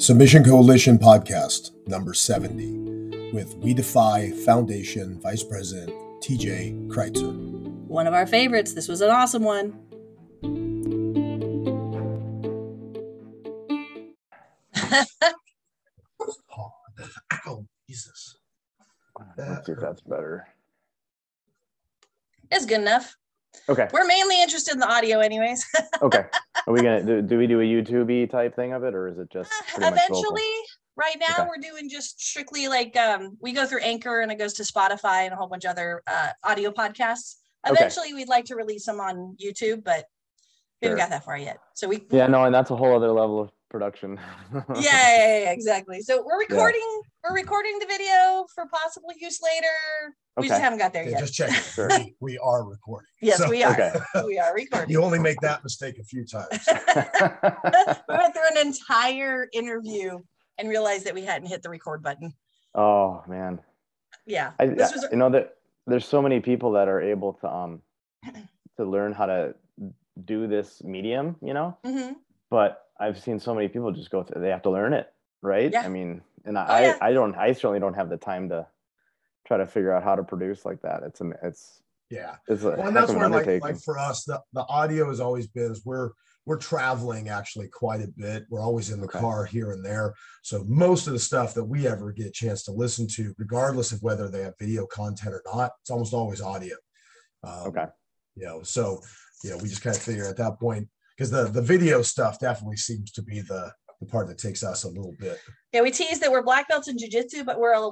Submission Coalition Podcast, number 70, with We Defy Foundation Vice President TJ Kreitzer. One of our favorites. This was an awesome one. Ow, Jesus. I think that's better. It's good enough. Okay. We're mainly interested in the audio anyways. Okay. Are we going to, do we do a YouTube-y type thing of it, or is it just eventually? Right now, okay. We're doing just strictly like, we go through Anchor and it goes to Spotify and a whole bunch of other audio podcasts. Eventually, okay. We'd like to release them on YouTube, but we haven't got that far yet. So we and that's a whole other level of production. Yeah, exactly. So we're recording. Yeah. We're recording the video for possible use later. We just haven't got there yet. Just check. Sure. We are recording. Yes, so. We are. Okay. We are recording. You only make that mistake a few times. We went through an entire interview and realized that we hadn't hit the record button. Oh man. Yeah. There's so many people that are able to learn how to do this medium, mm-hmm. But I've seen so many people just go through, they have to learn it. Right. Yeah. I mean, and I certainly don't have the time to try to figure out how to produce like that. And that's where like for us, the audio has always been, is we're traveling actually quite a bit. We're always in the car here and there. So most of the stuff that we ever get a chance to listen to, regardless of whether they have video content or not, it's almost always audio. We just kind of figure at that point, because the video stuff definitely seems to be the part that takes us a little bit. Yeah, we tease that we're black belts in jiu-jitsu, but we're a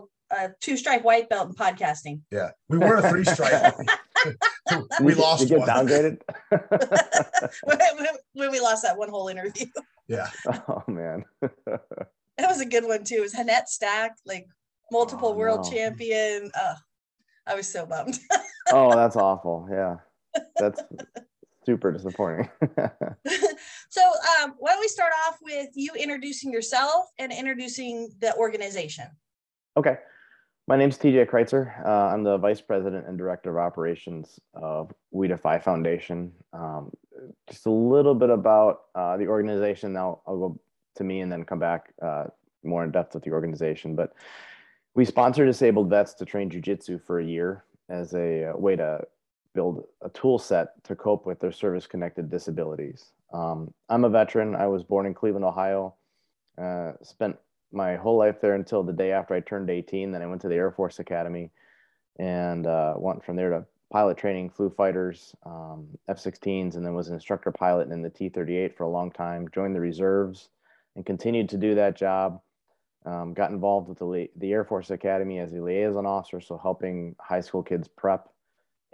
2-stripe white belt in podcasting. Yeah, we were a 3-stripe. We lost one. You get downgraded? when we lost that one whole interview. Yeah. Oh, man. That was a good one, too. It was Hannette Stack, multiple world champion. I was so bummed. Oh, that's awful. Yeah. That's... super disappointing. So why don't we start off with you introducing yourself and introducing the organization? Okay. My name's TJ Kreitzer. I'm the Vice President and Director of Operations of We Defy Foundation. Just a little bit about the organization. Now I'll go to me and then come back more in depth with the organization. But we sponsor disabled vets to train jiu-jitsu for a year as a way to build a tool set to cope with their service-connected disabilities. I'm a veteran. I was born in Cleveland, Ohio. Spent my whole life there until the day after I turned 18. Then I went to the Air Force Academy and went from there to pilot training, flew fighters, F-16s, and then was an instructor pilot in the T-38 for a long time, joined the reserves, and continued to do that job. Got involved with the Air Force Academy as a liaison officer, so helping high school kids prep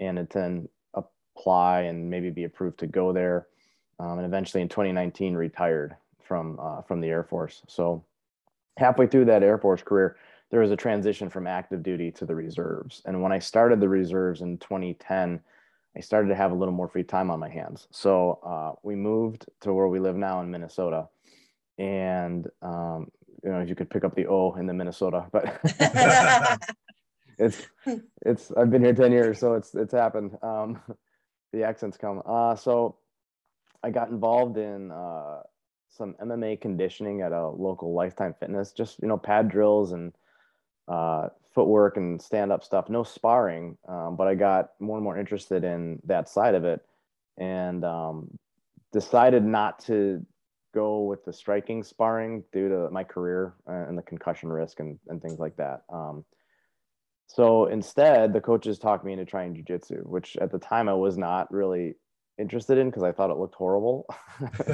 and then apply and maybe be approved to go there. And eventually in 2019, retired from the Air Force. So halfway through that Air Force career, there was a transition from active duty to the reserves. And when I started the reserves in 2010, I started to have a little more free time on my hands. So we moved to where we live now in Minnesota. And, if you could pick up the O in the Minnesota, but... It's I've been here 10 years, so it's happened. The accents come. So I got involved in some MMA conditioning at a local Lifetime Fitness, just, pad drills and footwork and stand-up stuff, no sparring. But I got more and more interested in that side of it and decided not to go with the striking sparring due to my career and the concussion risk and things like that. So instead, the coaches talked me into trying jiu-jitsu, which at the time I was not really interested in because I thought it looked horrible. But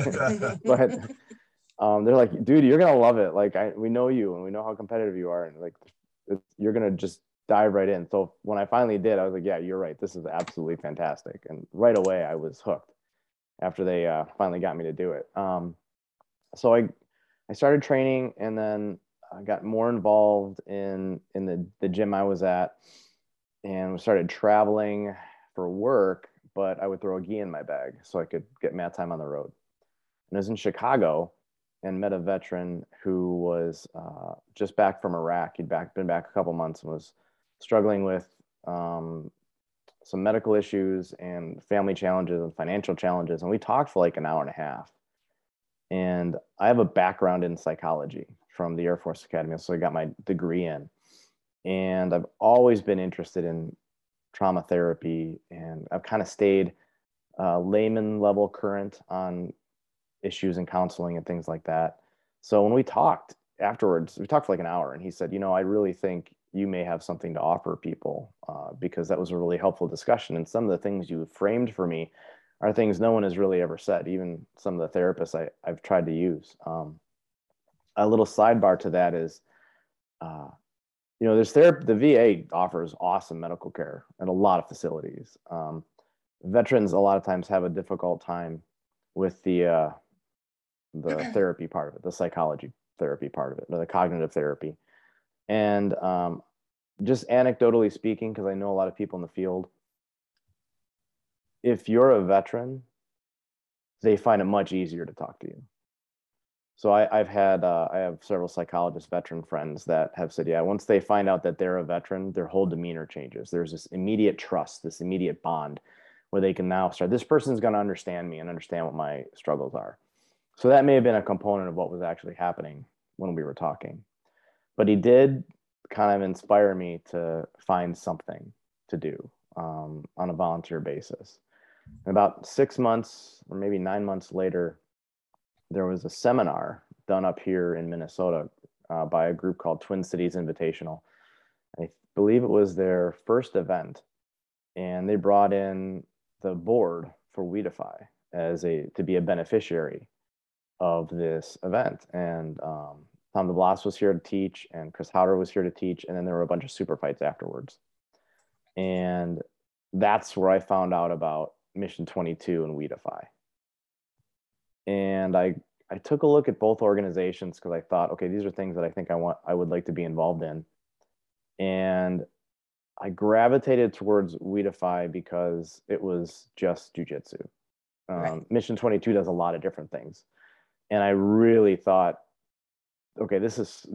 they're like, dude, you're going to love it. We know you and we know how competitive you are. And you're going to just dive right in. So when I finally did, I was like, yeah, you're right. This is absolutely fantastic. And right away, I was hooked after they finally got me to do it. So I started training and then I got more involved in the gym I was at and started traveling for work, but I would throw a gi in my bag so I could get mat time on the road. And I was in Chicago and met a veteran who was just back from Iraq. He'd been back a couple months and was struggling with some medical issues and family challenges and financial challenges. And we talked for an hour and a half. And I have a background in psychology from the Air Force Academy. So I got my degree in, and I've always been interested in trauma therapy, and I've kind of stayed layman level current on issues and counseling and things like that. So when we talked afterwards, we talked for like an hour, and he said, you know, I really think you may have something to offer people, because that was a really helpful discussion. And some of the things you framed for me are things no one has really ever said, even some of the therapists I've tried to use. A little sidebar to that is, you know, there's therapy. The VA offers awesome medical care at a lot of facilities. Veterans a lot of times have a difficult time with the therapy part of it, the psychology therapy part of it, or the cognitive therapy. And just anecdotally speaking, because I know a lot of people in the field, if you're a veteran, they find it much easier to talk to you. So I have several psychologist veteran friends that have said, yeah, once they find out that they're a veteran, their whole demeanor changes. There's this immediate trust, this immediate bond, where they can now start, this person's going to understand me and understand what my struggles are. So that may have been a component of what was actually happening when we were talking. But he did kind of inspire me to find something to do on a volunteer basis. And about 6 months or maybe 9 months later, there was a seminar done up here in Minnesota by a group called Twin Cities Invitational. I believe it was their first event, and they brought in the board for We Defy to be a beneficiary of this event. And Tom DeBlass was here to teach, and Chris Howder was here to teach, and then there were a bunch of super fights afterwards. And that's where I found out about Mission 22 and We Defy. And I took a look at both organizations because I thought, okay, these are things that I think I would like to be involved in. And I gravitated towards We Defy because it was just jiu-jitsu. Right. Mission 22 does a lot of different things. And I really thought, okay, this is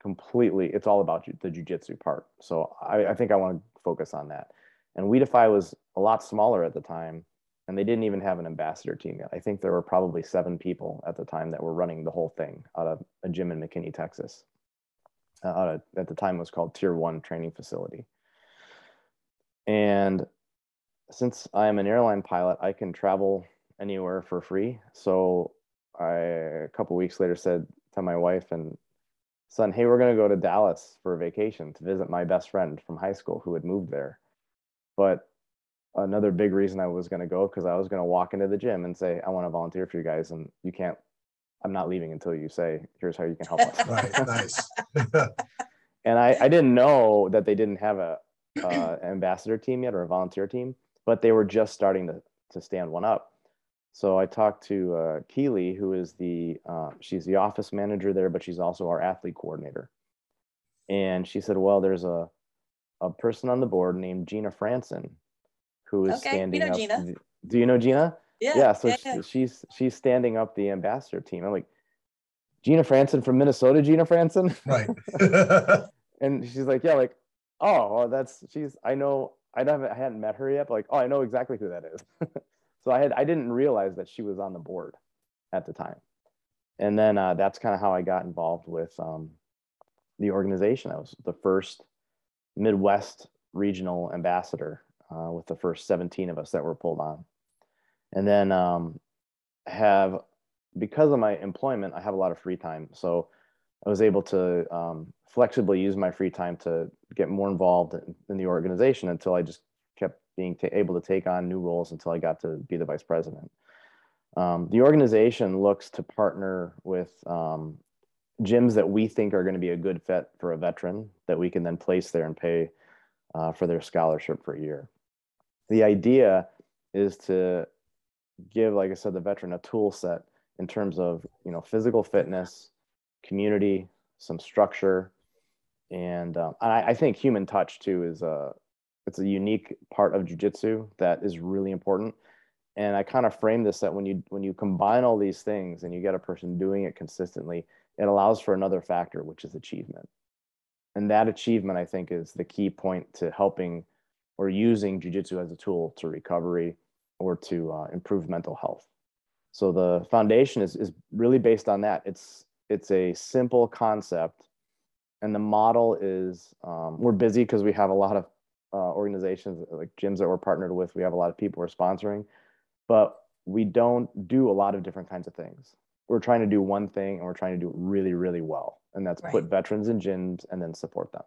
completely, it's all about the jiu-jitsu part. So I think I want to focus on that. And We Defy was a lot smaller at the time, and they didn't even have an ambassador team yet. I think there were probably 7 people at the time that were running the whole thing out of a gym in McKinney, Texas. At the time it was called Tier One Training Facility. And since I'm an airline pilot, I can travel anywhere for free. So a couple weeks later said to my wife and son, hey, we're going to go to Dallas for a vacation to visit my best friend from high school who had moved there. But another big reason I was going to go, because I was going to walk into the gym and say, I want to volunteer for you guys. And you can't, I'm not leaving until you say, here's how you can help us. Right, nice. And I didn't know that they didn't have a ambassador team yet, or a volunteer team, but they were just starting to stand one up. So I talked to Keely, who is she's the office manager there, but she's also our athlete coordinator. And she said, well, there's a person on the board named Gina Franson, who is standing up. Gina. Do you know Gina? Yeah. So yeah. She's standing up the ambassador team. I'm like, Gina Franson from Minnesota, Gina Franson. Right. And she's like, yeah, like, oh, I hadn't met her yet, but like, oh, I know exactly who that is. So I didn't realize that she was on the board at the time. And then that's kind of how I got involved with the organization. I was the first Midwest regional ambassador, with the first 17 of us that were pulled on. And then because of my employment, I have a lot of free time. So I was able to flexibly use my free time to get more involved in the organization until I just kept being able to take on new roles until I got to be the vice president. The organization looks to partner with gyms that we think are going to be a good fit for a veteran that we can then place there and pay for their scholarship for a year. The idea is to give, like I said, the veteran a tool set in terms of, you know, physical fitness, community, some structure, and I think human touch too is a unique part of jiu-jitsu that is really important. And I kind of frame this that when you combine all these things and you get a person doing it consistently, it allows for another factor, which is achievement. And that achievement, I think, is the key point to helping or using jiu-jitsu as a tool to recovery or to improve mental health. So the foundation is really based on that. It's a simple concept. And the model is, we're busy because we have a lot of organizations, like gyms that we're partnered with. We have a lot of people we're sponsoring, but we don't do a lot of different kinds of things. We're trying to do one thing, and we're trying to do it really, really well. And that's put veterans in gyms and then support them.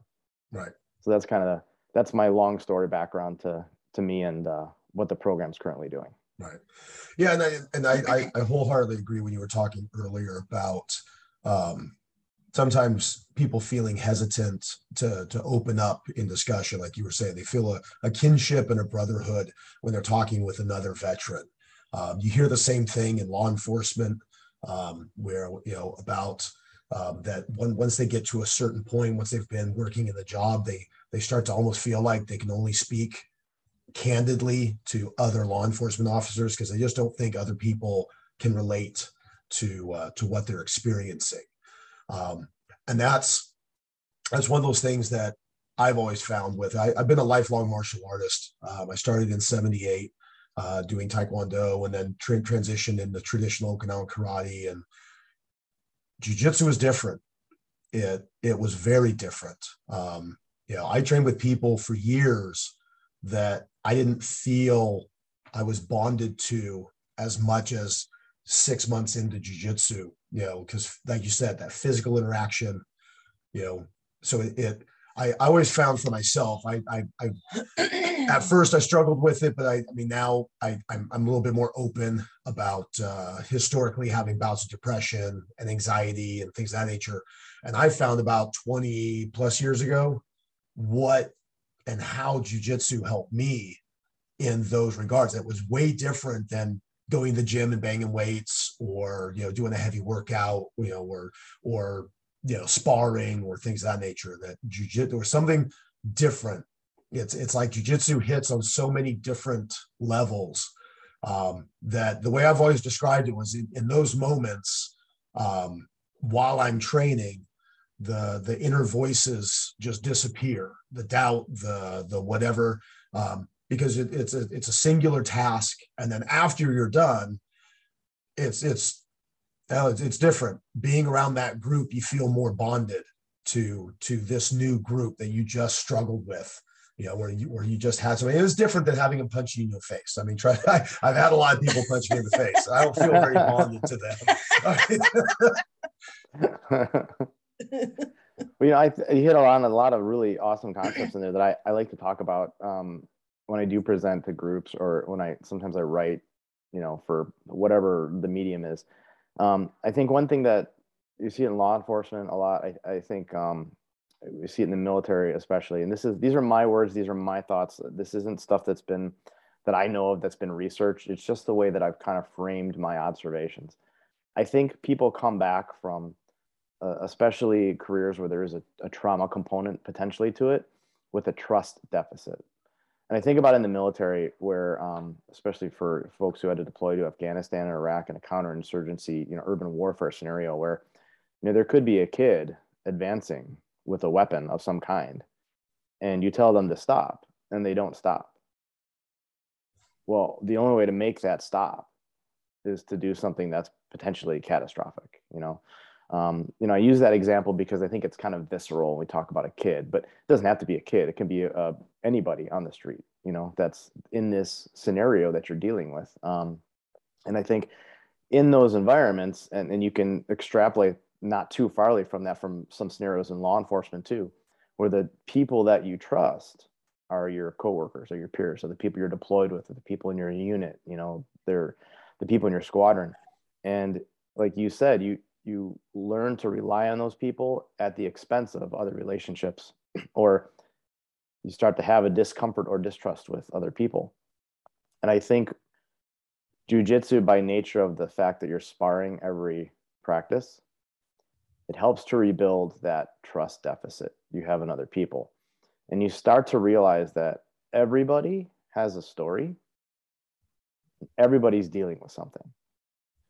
Right. So that's kind of, that's my long story background to me and what the program's currently doing. Right. Yeah. And I wholeheartedly agree when you were talking earlier about, sometimes people feeling hesitant to open up in discussion, like you were saying, they feel a kinship and a brotherhood when they're talking with another veteran. You hear the same thing in law enforcement, where, you know, about that once they get to a certain point, once they've been working in the job, they start to almost feel like they can only speak candidly to other law enforcement officers because they just don't think other people can relate to what they're experiencing. And that's one of those things that I've always found with, I've been a lifelong martial artist. I started in 78 doing Taekwondo and then transitioned into traditional Okinawan karate, and Jiu-Jitsu is different. It was very different. You know, I trained with people for years that I didn't feel I was bonded to as much as 6 months into Jiu-Jitsu. You know, because like you said, that physical interaction, you know, so I always found for myself, I at first I struggled with it, but I mean, now I'm a little bit more open about historically having bouts of depression and anxiety and things of that nature. And I found about 20 plus years ago, what and how Jiu-Jitsu helped me in those regards. It was way different than going to the gym and banging weights, or, you know, doing a heavy workout, you know, or, you know, sparring or things of that nature. That Jiu-Jitsu or something different. It's like Jiu-Jitsu hits on so many different levels, that the way I've always described it was in those moments, while I'm training, the inner voices just disappear, the doubt, the whatever, because it's a singular task, and then after you're done, it's different. Being around that group, you feel more bonded to this new group that you just struggled with, you know, where you just had something. It was different than having them punch you in your face. I mean, I've had a lot of people punch me in the face. I don't feel very bonded to them. Well, you know, you hit on a lot of really awesome concepts in there that I like to talk about. When I do present to groups, or when sometimes I write, you know, for whatever the medium is, I think one thing that you see in law enforcement a lot, I think we see it in the military, especially, and these are my words, these are my thoughts. This isn't stuff that I know of that's been researched. It's just the way that I've kind of framed my observations. I think people come back from, especially careers where there is a trauma component potentially to it, with a trust deficit. And I think about in the military where, especially for folks who had to deploy to Afghanistan and Iraq in a counterinsurgency, you know, urban warfare scenario where, you know, there could be a kid advancing with a weapon of some kind, and you tell them to stop and they don't stop. Well, the only way to make that stop is to do something that's potentially catastrophic, you know? You know, I use that example because I think it's kind of visceral when we talk about a kid, but it doesn't have to be a kid. It can be anybody on the street, you know, that's in this scenario that you're dealing with. And I think in those environments, and you can extrapolate not too farly from that, from some scenarios in law enforcement too, where the people that you trust are your coworkers or your peers, or the people you're deployed with, or the people in your unit, you know, they're the people in your squadron. And like you said, you learn to rely on those people at the expense of other relationships, or you start to have a discomfort or distrust with other people. And I think Jiu-Jitsu, by nature of the fact that you're sparring every practice, it helps to rebuild that trust deficit you have in other people. And you start to realize that everybody has a story. Everybody's dealing with something.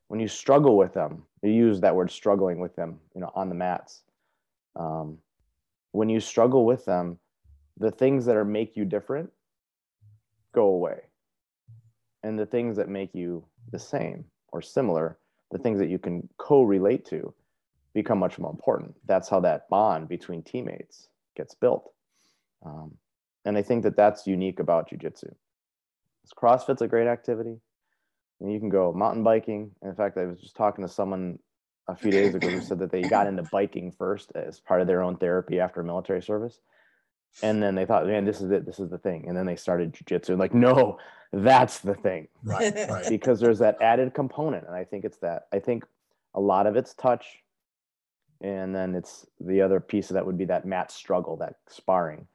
When you struggle with them, you use that word struggling with them, you know, on the mats. When you struggle with them, the things that make you different go away. And the things that make you the same or similar, the things that you can co-relate to become much more important. That's how that bond between teammates gets built. And I think that that's unique about jiu-jitsu. CrossFit's a great activity. And you can go mountain biking. In fact, I was just talking to someone a few days ago who said that they got into biking first as part of their own therapy after military service. And then they thought, man, this is it. This is the thing. And then they started jiu-jitsu. Like, no, that's the thing. Right. Because there's that added component. And I think it's that. I think a lot of it's touch. And then it's the other piece of that would be that mat struggle, that sparring.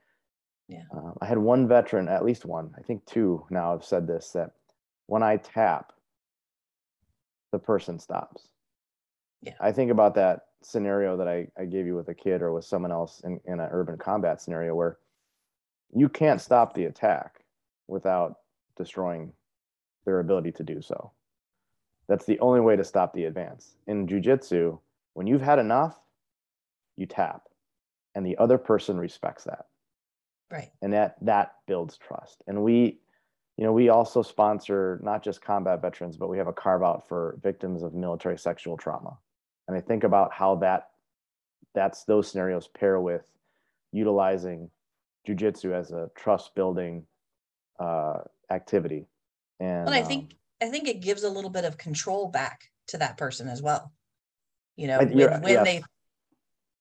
Yeah. I had one veteran, at least one, I think two now have said this, that when I tap, the person stops. Yeah. I think about that scenario that I gave you with a kid or with someone else in an urban combat scenario where you can't stop the attack without destroying their ability to do so. That's the only way to stop the advance. In jiu-jitsu, when you've had enough, you tap, and the other person respects that. Right. And that builds trust. And we also sponsor not just combat veterans, but we have a carve out for victims of military sexual trauma. And I think about how that's those scenarios pair with utilizing jiu-jitsu as a trust building activity. And well, I think it gives a little bit of control back to that person as well. You know,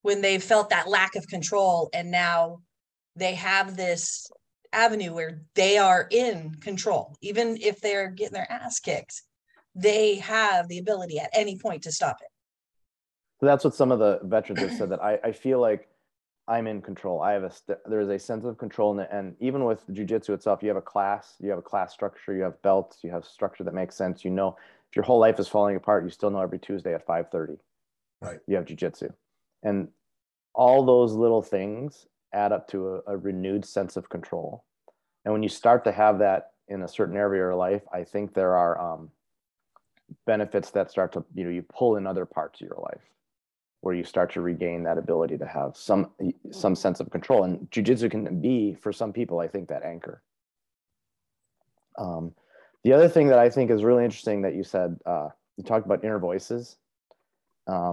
when they felt that lack of control, and now they have this avenue where they are in control. Even if they're getting their ass kicked, they have the ability at any point to stop it. So that's what some of the veterans have said, that I feel like I'm in control. There's a sense of control. And even with jiu-jitsu itself, you have a class structure, you have belts, you have structure that makes sense. You know, if your whole life is falling apart, you still know every Tuesday at 5:30, right? You have jiu-jitsu. And all those little things add up to a renewed sense of control. And when you start to have that in a certain area of life, I think there are benefits that start to, you pull in other parts of your life where you start to regain that ability to have some sense of control. And jiu-jitsu can be, for some people, I think, that anchor. The other thing that I think is really interesting that you said, you talked about inner voices. As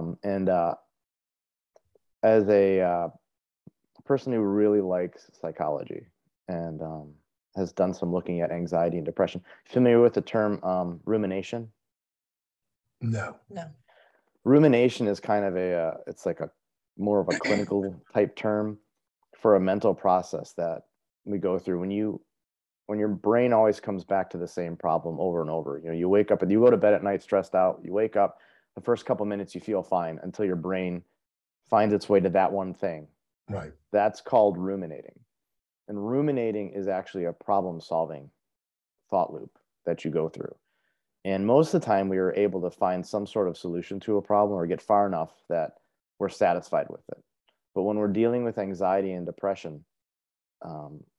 a person who really likes psychology and has done some looking at anxiety and depression. Familiar with the term rumination? No. Rumination is kind of it's like a more of a clinical type term for a mental process that we go through when your brain always comes back to the same problem over and over. You wake up and you go to bed at night stressed out. You wake up, the first couple minutes you feel fine until your brain finds its way to that one thing. Right. That's called ruminating. And ruminating is actually a problem-solving thought loop that you go through. And most of the time, we are able to find some sort of solution to a problem or get far enough that we're satisfied with it. But when we're dealing with anxiety and depression,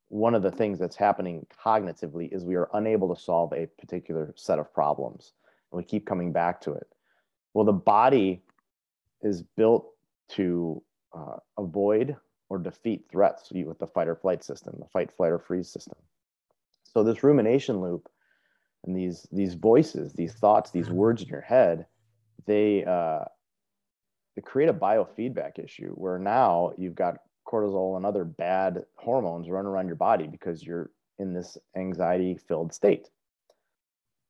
one of the things that's happening cognitively is we are unable to solve a particular set of problems. And we keep coming back to it. Well, the body is built to avoid or defeat threats with the fight or flight system, the fight, flight, or freeze system. So this rumination loop and these voices, these thoughts, these words in your head, they create a biofeedback issue where now you've got cortisol and other bad hormones running around your body because you're in this anxiety-filled state.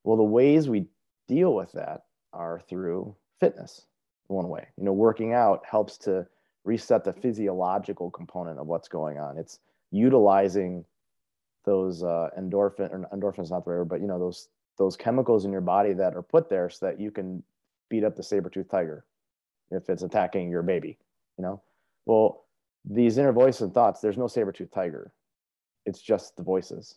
Well, the ways we deal with that are through fitness, one way. Working out helps to reset the physiological component of what's going on. It's utilizing those endorphins, not the right word, but those chemicals in your body that are put there so that you can beat up the saber-toothed tiger if it's attacking your baby. Well, these inner voices and thoughts, there's no saber-toothed tiger. It's just the voices.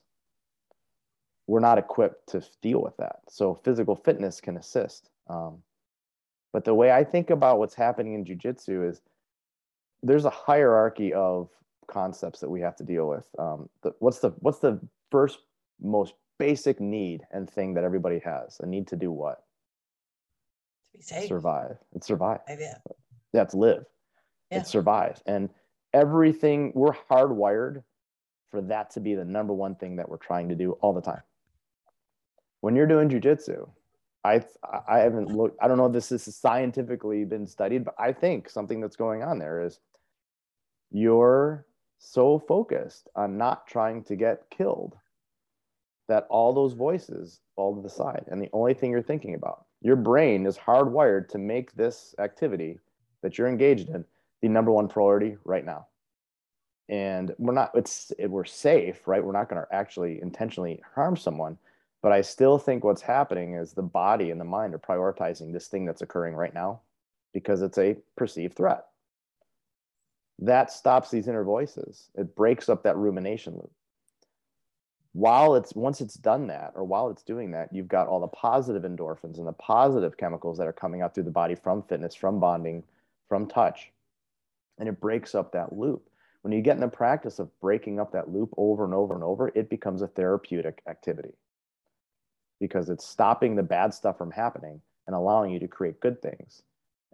We're not equipped to deal with that. So physical fitness can assist. But the way I think about what's happening in jiu-jitsu is there's a hierarchy of concepts that we have to deal with. What's the first most basic need and thing that everybody has? A need to do what? To be safe. Survive. It's survive. Yeah. That's live. Yeah. It's survive. And everything, we're hardwired for that to be the number one thing that we're trying to do all the time. When you're doing jiu-jitsu, I haven't looked, I don't know if this has scientifically been studied, but I think something that's going on there is you're so focused on not trying to get killed that all those voices fall to the side. And the only thing you're thinking about, your brain is hardwired to make this activity that you're engaged in the number one priority right now. And we're not, we're safe, right? We're not going to actually intentionally harm someone, but I still think what's happening is the body and the mind are prioritizing this thing that's occurring right now because it's a perceived threat. That stops these inner voices. It breaks up that rumination loop. Once it's done that, or while it's doing that, you've got all the positive endorphins and the positive chemicals that are coming out through the body from fitness, from bonding, from touch. And it breaks up that loop. When you get in the practice of breaking up that loop over and over and over, it becomes a therapeutic activity because it's stopping the bad stuff from happening and allowing you to create good things.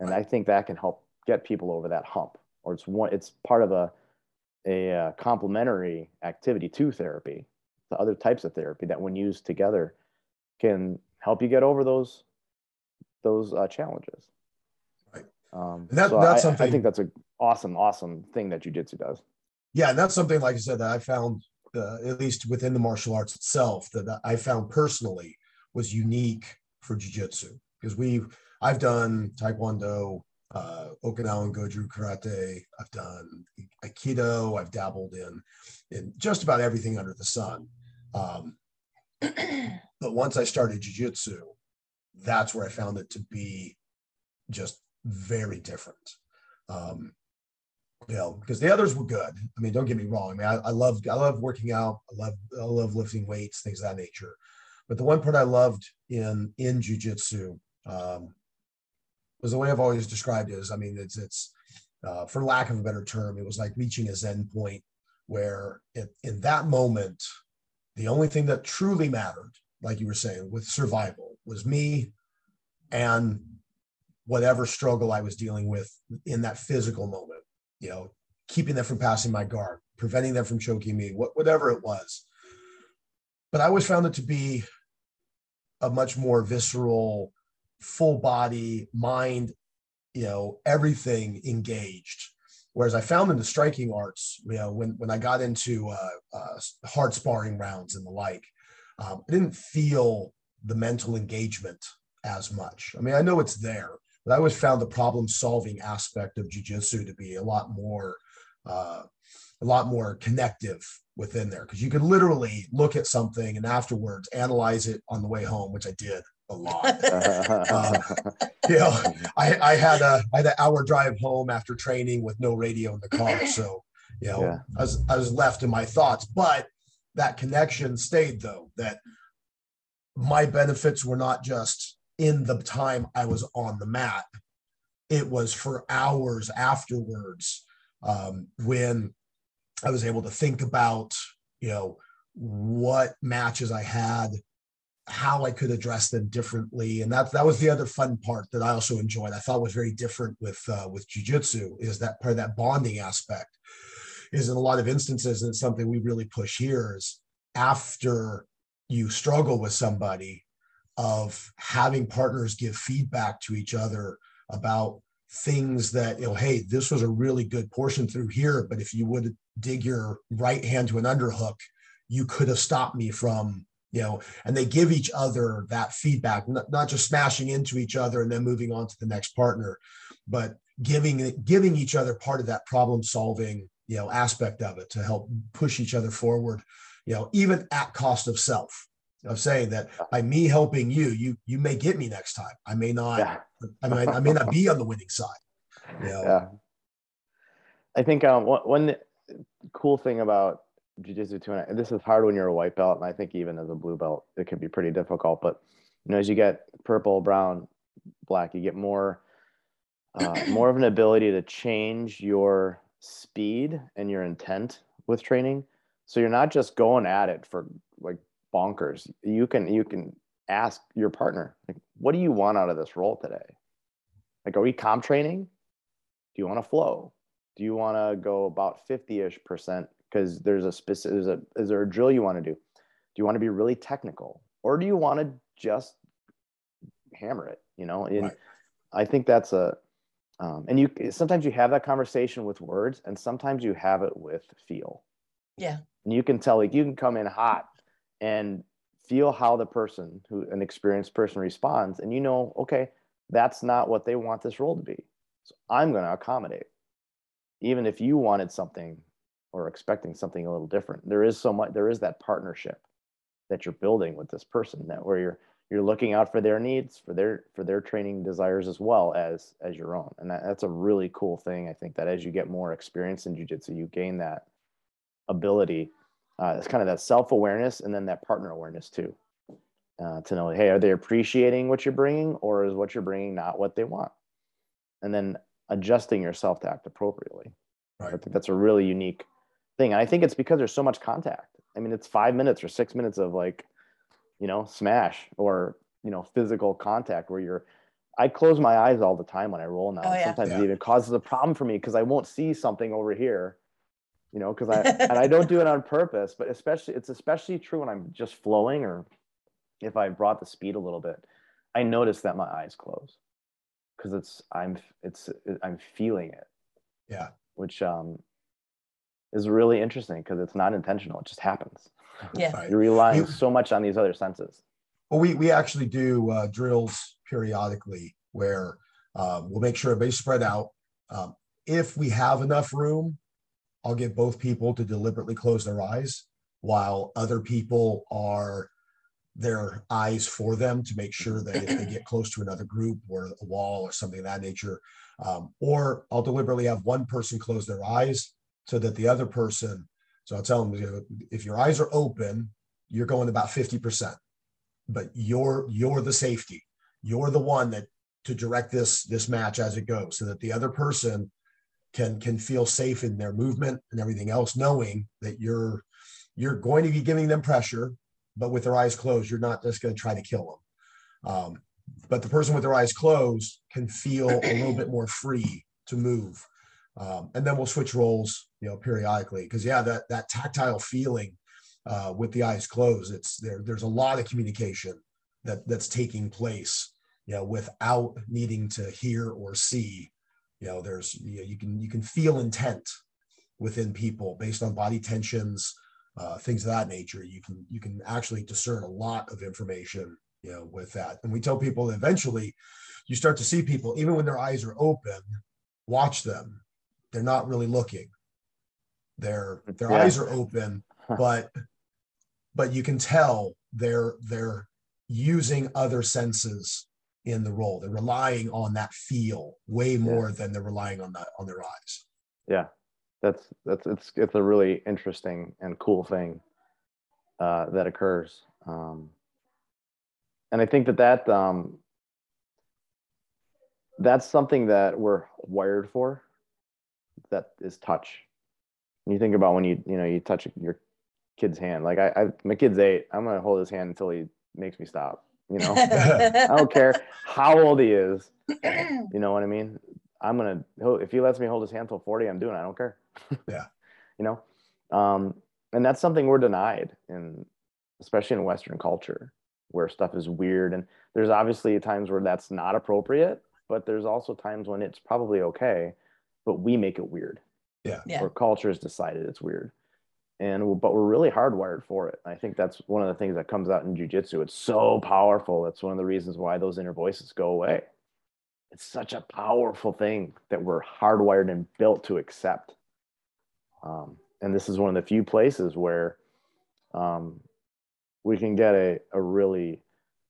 And I think that can help get people over that hump, or it's part of a complementary activity to therapy, to other types of therapy that when used together can help you get over those challenges. Right. I think that's an awesome thing that Jiu-Jitsu does. Yeah, and that's something, like I said, that I found, at least within the martial arts itself, that I found personally was unique for Jiu-Jitsu. Because I've done Taekwondo, Okinawan Goju Karate, I've done Aikido, I've dabbled in just about everything under the sun. But once I started Jiu-Jitsu, that's where I found it to be just very different. Because the others were good. I mean, don't get me wrong. I mean, I love working out. I love lifting weights, things of that nature. But the one part I loved in Jiu-Jitsu was the way I've always described it. It's for lack of a better term, it was like reaching a Zen point where in that moment, the only thing that truly mattered, like you were saying, with survival, was me and whatever struggle I was dealing with in that physical moment, keeping them from passing my guard, preventing them from choking me, whatever it was. But I always found it to be a much more visceral, full body, mind, everything engaged. Whereas I found in the striking arts, when I got into hard sparring rounds and the like, I didn't feel the mental engagement as much. I mean, I know it's there, but I always found the problem-solving aspect of Jiu-Jitsu to be a lot more connective within there, because you could literally look at something and afterwards analyze it on the way home, which I did a lot. I had an hour drive home after training with no radio in the car, so I was left in my thoughts. But that connection stayed, though, that my benefits were not just in the time I was on the mat, it was for hours afterwards, when I was able to think about, what matches I had, how I could address them differently. And that was the other fun part that I also enjoyed. I thought was very different with Jiu-Jitsu, is that part of that bonding aspect is, in a lot of instances, and it's something we really push here, is after you struggle with somebody, of having partners give feedback to each other about things that, hey, this was a really good portion through here, but if you would dig your right hand to an underhook, you could have stopped me from, and they give each other that feedback, not just smashing into each other and then moving on to the next partner, but giving each other part of that problem solving, aspect of it to help push each other forward, even at cost of self. Of saying that by me helping you may get me next time. I may not. Yeah. I may not be on the winning side. Yeah. I think one cool thing about Jiu-Jitsu too, and this is hard when you're a white belt, and I think even as a blue belt, it can be pretty difficult. But as you get purple, brown, black, you get more of an ability to change your speed and your intent with training. So you're not just going at it for like bonkers. You can ask your partner, like, what do you want out of this role today? Like, are we comp training? Do you want to flow? Do you want to go about 50-ish%? Because is there a drill you want to do? Do you want to be really technical? Or do you want to just hammer it, you know? And right. I think that's a, and you, sometimes you have that conversation with words and sometimes you have it with feel. Yeah. And you can tell, like, you can come in hot and feel how the person who, an experienced person, responds. And you know, okay, that's not what they want this role to be. So I'm going to accommodate. Even if you wanted something or expecting something a little different, there is so much, there is that partnership that you're building with this person, that where you're looking out for their needs, for their training desires, as well as your own. And that's a really cool thing. I think that as you get more experience in jiu-jitsu, you gain that ability. It's kind of that self-awareness and then that partner awareness too, to know, hey, are they appreciating what you're bringing, or is what you're bringing not what they want? And then adjusting yourself to act appropriately. Right. I think that's a really unique thing. And I think it's because there's so much contact. I mean, it's 5 minutes or 6 minutes of, like, you know, smash or, you know, physical contact where you're, I close my eyes all the time when I roll now. Oh, yeah. Sometimes it even causes a problem for me because I won't see something over here, you know, because I, and I don't do it on purpose, but it's especially true when I'm just flowing, or if I brought the speed a little bit, I notice that my eyes close because I'm feeling it. Yeah. Which, is really interesting because it's not intentional. It just happens. Yeah. Right. You're relying so much on these other senses. Well, we actually do drills periodically where we'll make sure everybody's spread out. If we have enough room, I'll get both people to deliberately close their eyes while other people are their eyes for them, to make sure that if they get close to another group or a wall or something of that nature, or I'll deliberately have one person close their eyes so that the other person, so I'll tell them, you know, if your eyes are open, you're going about 50%, but you're the safety. You're the one that to direct this match as it goes, so that the other person can feel safe in their movement and everything else, knowing that you're going to be giving them pressure, but with their eyes closed, you're not just going to try to kill them. But the person with their eyes closed can feel a little bit more free to move. And then we'll switch roles, you know, periodically, because yeah, that tactile feeling with the eyes closed, it's there. There's a lot of communication that's taking place, you know, without needing to hear or see. You know, there's, you know, you can feel intent within people based on body tensions, things of that nature. You can actually discern a lot of information, you know, with that. And we tell people that eventually, you start to see people even when their eyes are open. Watch them. They're not really looking. Their yeah. eyes are open, but you can tell they're using other senses in the role. They're relying on that feel way more yeah. than they're relying on their eyes. Yeah, it's a really interesting and cool thing that occurs, and I think that that's something that we're wired for. That is touch. And you think about when you touch your kid's hand. Like my kid's 8. I'm gonna hold his hand until he makes me stop. You know, I don't care how old he is. You know what I mean? If he lets me hold his hand till 40, I'm doing it. I don't care. Yeah. You know, and that's something we're denied, especially in Western culture, where stuff is weird. And there's obviously times where that's not appropriate, but there's also times when it's probably okay. But we make it weird. Yeah. Or culture has decided it's weird. But we're really hardwired for it. I think that's one of the things that comes out in jiu-jitsu. It's so powerful. That's one of the reasons why those inner voices go away. It's such a powerful thing that we're hardwired and built to accept. And this is one of the few places where we can get a really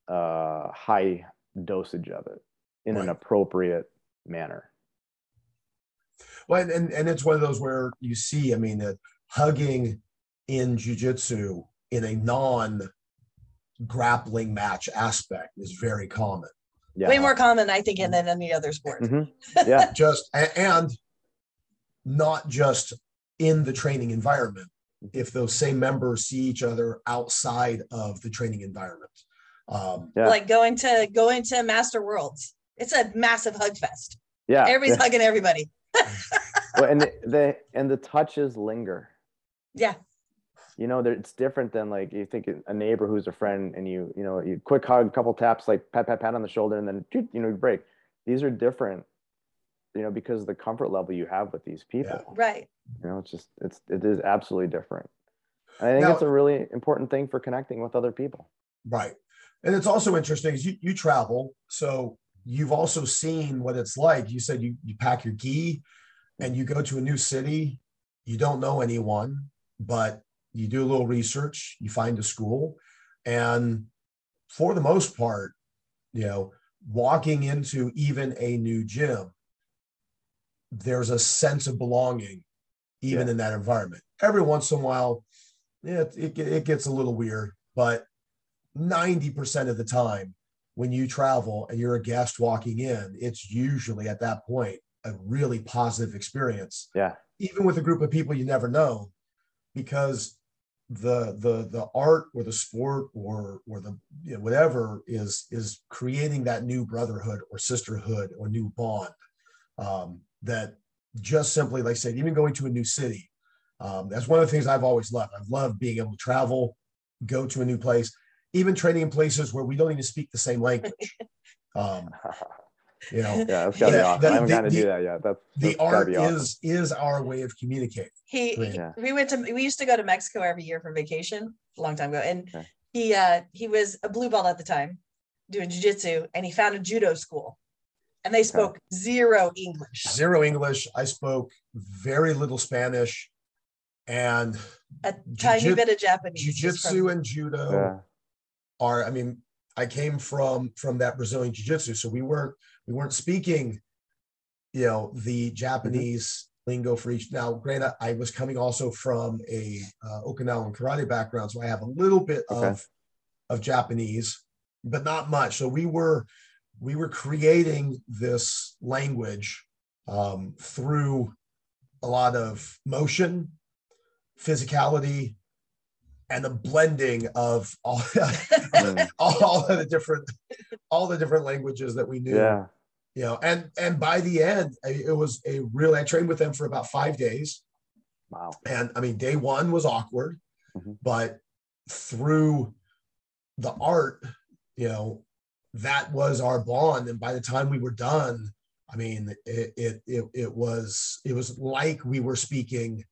high dosage of it in an appropriate manner. Well, and it's one of those where you see, I mean, that hugging in jiu-jitsu in a non-grappling match aspect is very common. Yeah. Way more common, I think, than any other sport. Mm-hmm. Yeah. And not just in the training environment. If those same members see each other outside of the training environment, like going to Master Worlds, it's a massive hug fest. Yeah, everybody's hugging everybody. Well, and the touches linger. Yeah. you know, it's different than like you think a neighbor who's a friend and you quick hug, a couple taps, like pat on the shoulder, and then you break. These are different, because of the comfort level you have with these people. Yeah. Right. It is absolutely different. And I think it's a really important thing for connecting with other people. Right. And it's also interesting is you travel. So you've also seen what it's like. You said you pack your gi and you go to a new city. You don't know anyone, but you do a little research, you find a school. And for the most part, walking into even a new gym, there's a sense of belonging, even in that environment. Every once in a while, it gets a little weird, but 90% of the time when you travel and you're a guest walking in, it's usually at that point a really positive experience. Yeah. Even with a group of people you never know, because the art or the sport or the whatever is creating that new brotherhood or sisterhood or new bond that just simply, like I said, even going to a new city. That's one of the things I've always loved. I've loved being able to travel, go to a new place, even training in places where we don't even speak the same language. That's gotta be awesome. I haven't gotten to do that yet. That's the art is our way of communicating. We used to go to Mexico every year for vacation a long time ago, and he was a blue belt at the time doing jiu-jitsu, and he found a judo school, and they spoke zero English. I spoke very little Spanish and a tiny bit of Japanese. Jiu-jitsu and judo are, I came from that Brazilian jiu-jitsu, so we weren't speaking, the Japanese lingo for each. Now, granted, I was coming also from a Okinawan karate background, so I have a little bit of Japanese, but not much. So we were creating this language through a lot of motion, physicality, and the blending of all the different languages that we knew, and by the end, it was I trained with them for about 5 days. Wow. And day one was awkward, but through the art, that was our bond. And by the time we were done, it was like we were speaking,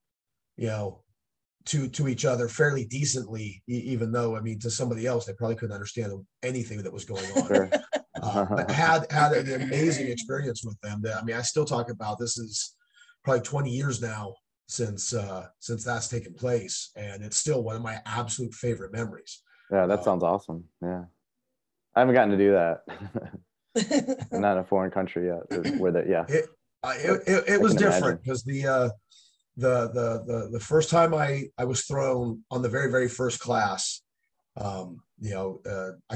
to each other fairly decently, even though, to somebody else, they probably couldn't understand anything that was going on. Sure. But had an amazing experience with them. That, I still talk about, this is probably 20 years now since that's taken place. And it's still one of my absolute favorite memories. Yeah, that sounds awesome. Yeah. I haven't gotten to do that. I'm not in a foreign country yet. It was different because the first time I was thrown on the very, very first class, I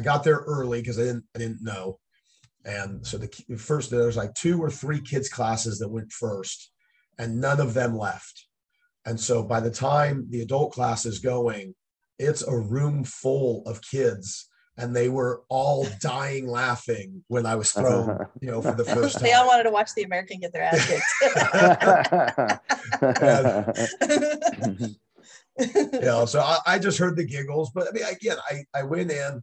got there early because I didn't know. And so there's like 2 or 3 kids classes that went first and none of them left. And so by the time the adult class is going, it's a room full of kids, and they were all dying laughing when I was thrown, for the first time. They all wanted to watch the American get their ass kicked. So I just heard the giggles, but I went in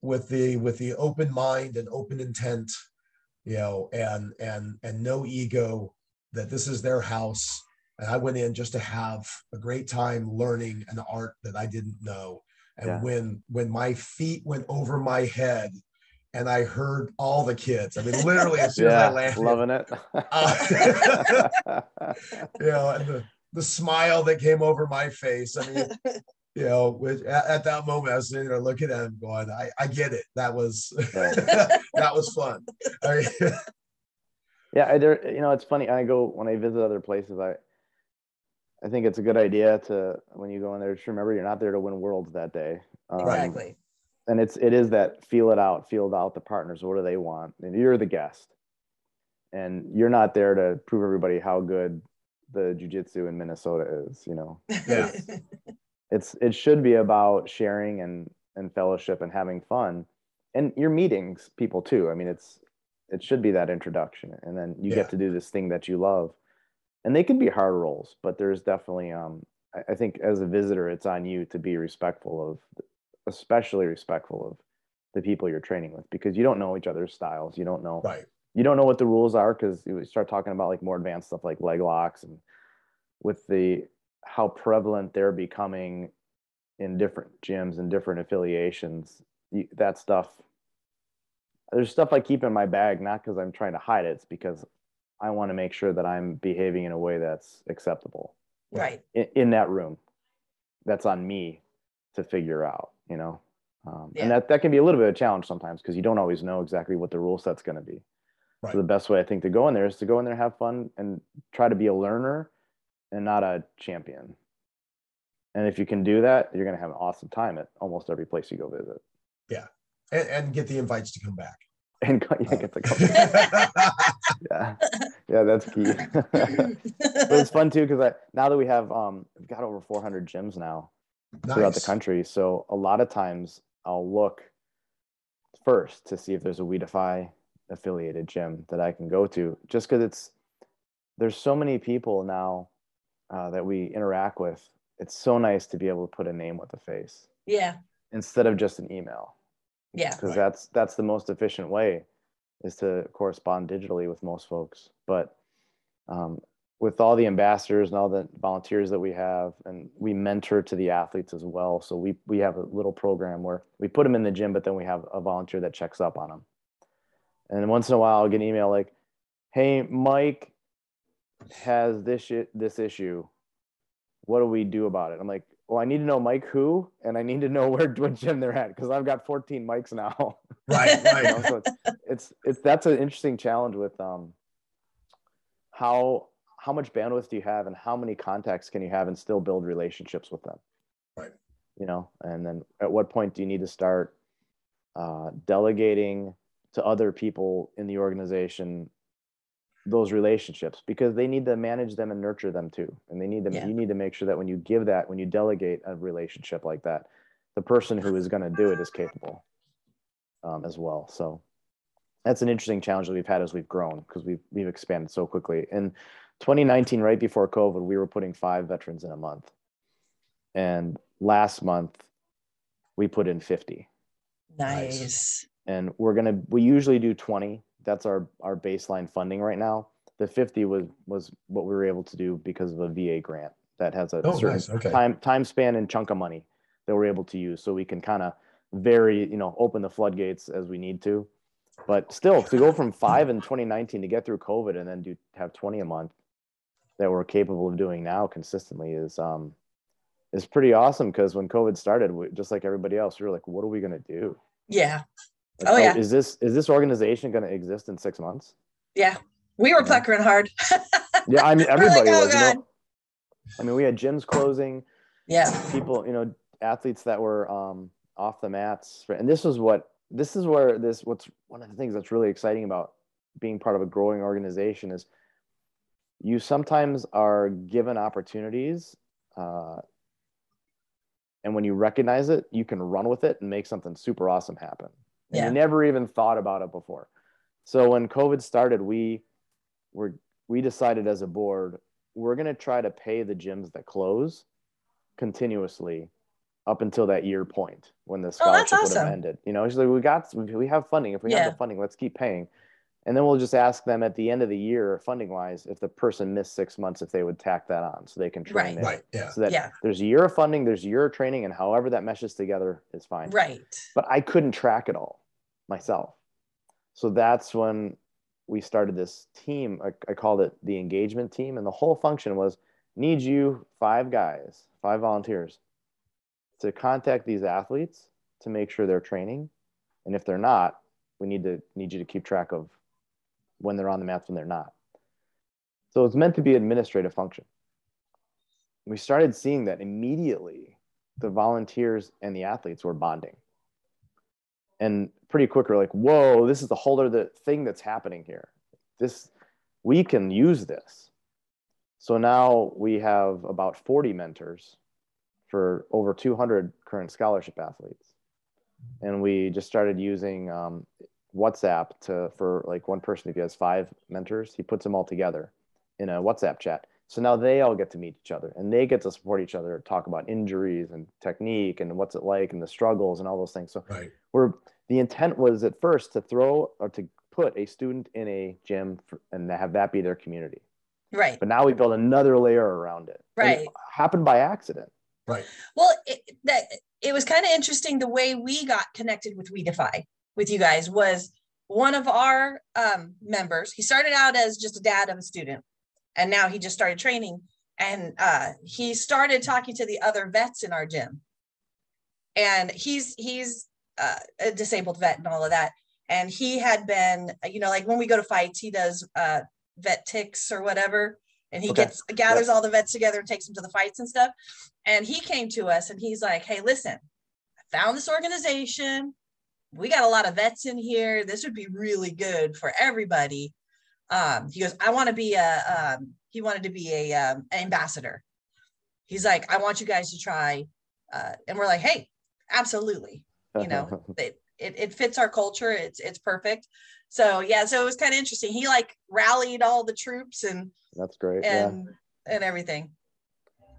with the open mind and open intent, and no ego, that this is their house. And I went in just to have a great time learning an art that I didn't know. And when my feet went over my head and I heard all the kids, literally as soon as I landed. Loving it. And the smile that came over my face, which at that moment I was sitting there looking at him going, I get it. That was, that was fun. It's funny. When I visit other places, I think it's a good idea to, when you go in there, just remember you're not there to win worlds that day. Exactly. And it is that feel out the partners. What do they want? And you're the guest, and you're not there to prove everybody how good the jiu-jitsu in Minnesota is, It should be about sharing and fellowship and having fun, and you're meeting people too. It should be that introduction, and then you get to do this thing that you love. And they can be hard roles, but there's definitely I think as a visitor, it's on you to be respectful of, especially respectful of the people you're training with, because you don't know each other's styles. You don't know, right. You don't know what the rules are, because you start talking about like more advanced stuff like leg locks, and with the, how prevalent they're becoming in different gyms and different affiliations, that stuff, there's stuff I keep in my bag, not because I'm trying to hide it. It's because I want to make sure that I'm behaving in a way that's acceptable. Right. In that room, that's on me to figure out, you know? And that can be a little bit of a challenge sometimes, because you don't always know exactly what the rule set's going to be. Right. So the best way, I think, to go in there is to go in there, have fun, and try to be a learner and not a champion. And if you can do that, you're going to have an awesome time at almost every place you go visit. Yeah. And get the invites to come back. And get to come back. Yeah, that's key. But it's fun too, because now that we have, we've got over 400 gyms now throughout the country. So a lot of times I'll look first to see if there's a We Defy affiliated gym that I can go to, just because there's so many people now that we interact with. It's so nice to be able to put a name with a face. Yeah. Instead of just an email. Yeah. Because that's the most efficient way, is to correspond digitally with most folks. But with all the ambassadors and all the volunteers that we have, and we mentor to the athletes as well. So we have a little program where we put them in the gym, but then we have a volunteer that checks up on them. And once in a while I'll get an email like, hey, Mike has this issue. What do we do about it? I'm like, well, I need to know Mike who, and I need to know what gym they're at, because I've got 14 mics now. Right. You know, so it's that's an interesting challenge with how much bandwidth do you have, and how many contacts can you have and still build relationships with them? Right. You know, and then at what point do you need to start delegating to other people in the organization those relationships, because they need to manage them and nurture them too. And they need them. Yeah. You need to make sure that when you delegate a relationship like that, the person who is going to do it is capable as well. So that's an interesting challenge that we've had as we've grown, because we've expanded so quickly. In 2019, right before COVID, we were putting 5 veterans in a month. And last month we put in 50. Nice. And we usually do 20. That's our baseline funding right now. The 50 was what we were able to do because of a VA grant that has a certain time span and chunk of money that we're able to use. So we can kind of vary, you know, open the floodgates as we need to. But still, to go from 5 in 2019 to get through COVID and then have 20 a month that we're capable of doing now consistently is pretty awesome. Because when COVID started, just like everybody else, we were like, what are we going to do? Yeah. Like, is this organization going to exist in 6 months? Yeah, we were puckering hard. Yeah, I mean, everybody was. You know? I mean, we had gyms closing. Yeah, people, you know, athletes that were off the mats, and what's one of the things that's really exciting about being part of a growing organization is you sometimes are given opportunities, and when you recognize it, you can run with it and make something super awesome happen. Yeah. And we never even thought about it before. So when COVID started, we decided as a board, we're going to try to pay the gyms that close continuously up until that year point when the scholarship would have ended. You know, it's like, we have funding. If we have the funding, let's keep paying. And then we'll just ask them at the end of the year, funding wise, if the person missed 6 months, if they would tack that on so they can train. Right. Yeah. So that there's a year of funding, there's a year of training, and however that meshes together is fine. Right. But I couldn't track it all myself. So that's when we started this team. I called it the engagement team. And the whole function was, need you 5 volunteers to contact these athletes to make sure they're training. And if they're not, we need you to keep track of when they're on the mats, when they're not. So it's meant to be an administrative function. We started seeing that immediately the volunteers and the athletes were bonding. And pretty quick, we're like, whoa, this is the whole other thing that's happening here. We can use this. So now we have about 40 mentors for over 200 current scholarship athletes. And we just started using WhatsApp for like one person, if he has 5 mentors, he puts them all together in a WhatsApp chat. So now they all get to meet each other and they get to support each other, talk about injuries and technique and what's it like and the struggles and all those things. So right. The intent was at first to throw or to put a student in a gym and have that be their community. Right. But now we build another layer around it. Right. It happened by accident. Right. Well, it was kind of interesting the way we got connected with We Defy with you guys was one of our members. He started out as just a dad of a student. And now he just started training and he started talking to the other vets in our gym. And he's a disabled vet and all of that. And he had been, you know, like when we go to fights, he does vet ticks or whatever. And he gathers all the vets together and takes them to the fights and stuff. And he came to us and he's like, hey, listen, I found this organization. We got a lot of vets in here. This would be really good for everybody. He goes, I want to be an ambassador. He's like, I want you guys to try. And we're like, hey, absolutely. You know, it fits our culture. It's perfect. So yeah. So it was kind of interesting. He like rallied all the troops and that's great. And everything.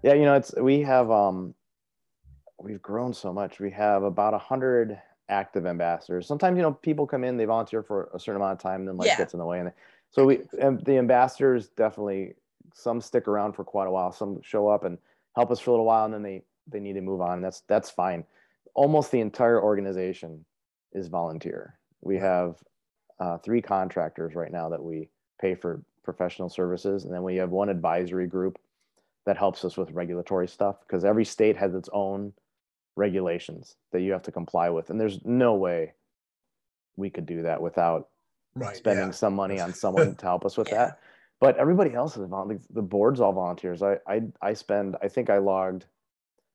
Yeah. You know, we've grown so much. We have about 100 active ambassadors. Sometimes, you know, people come in, they volunteer for a certain amount of time and then life gets in the way. So the ambassadors definitely, some stick around for quite a while, some show up and help us for a little while, and then they need to move on. And that's fine. Almost the entire organization is volunteer. We have 3 contractors right now that we pay for professional services. And then we have one advisory group that helps us with regulatory stuff because every state has its own regulations that you have to comply with. And there's no way we could do that without spending some money on someone to help us with that. But everybody else is volunteer. The board's all volunteers.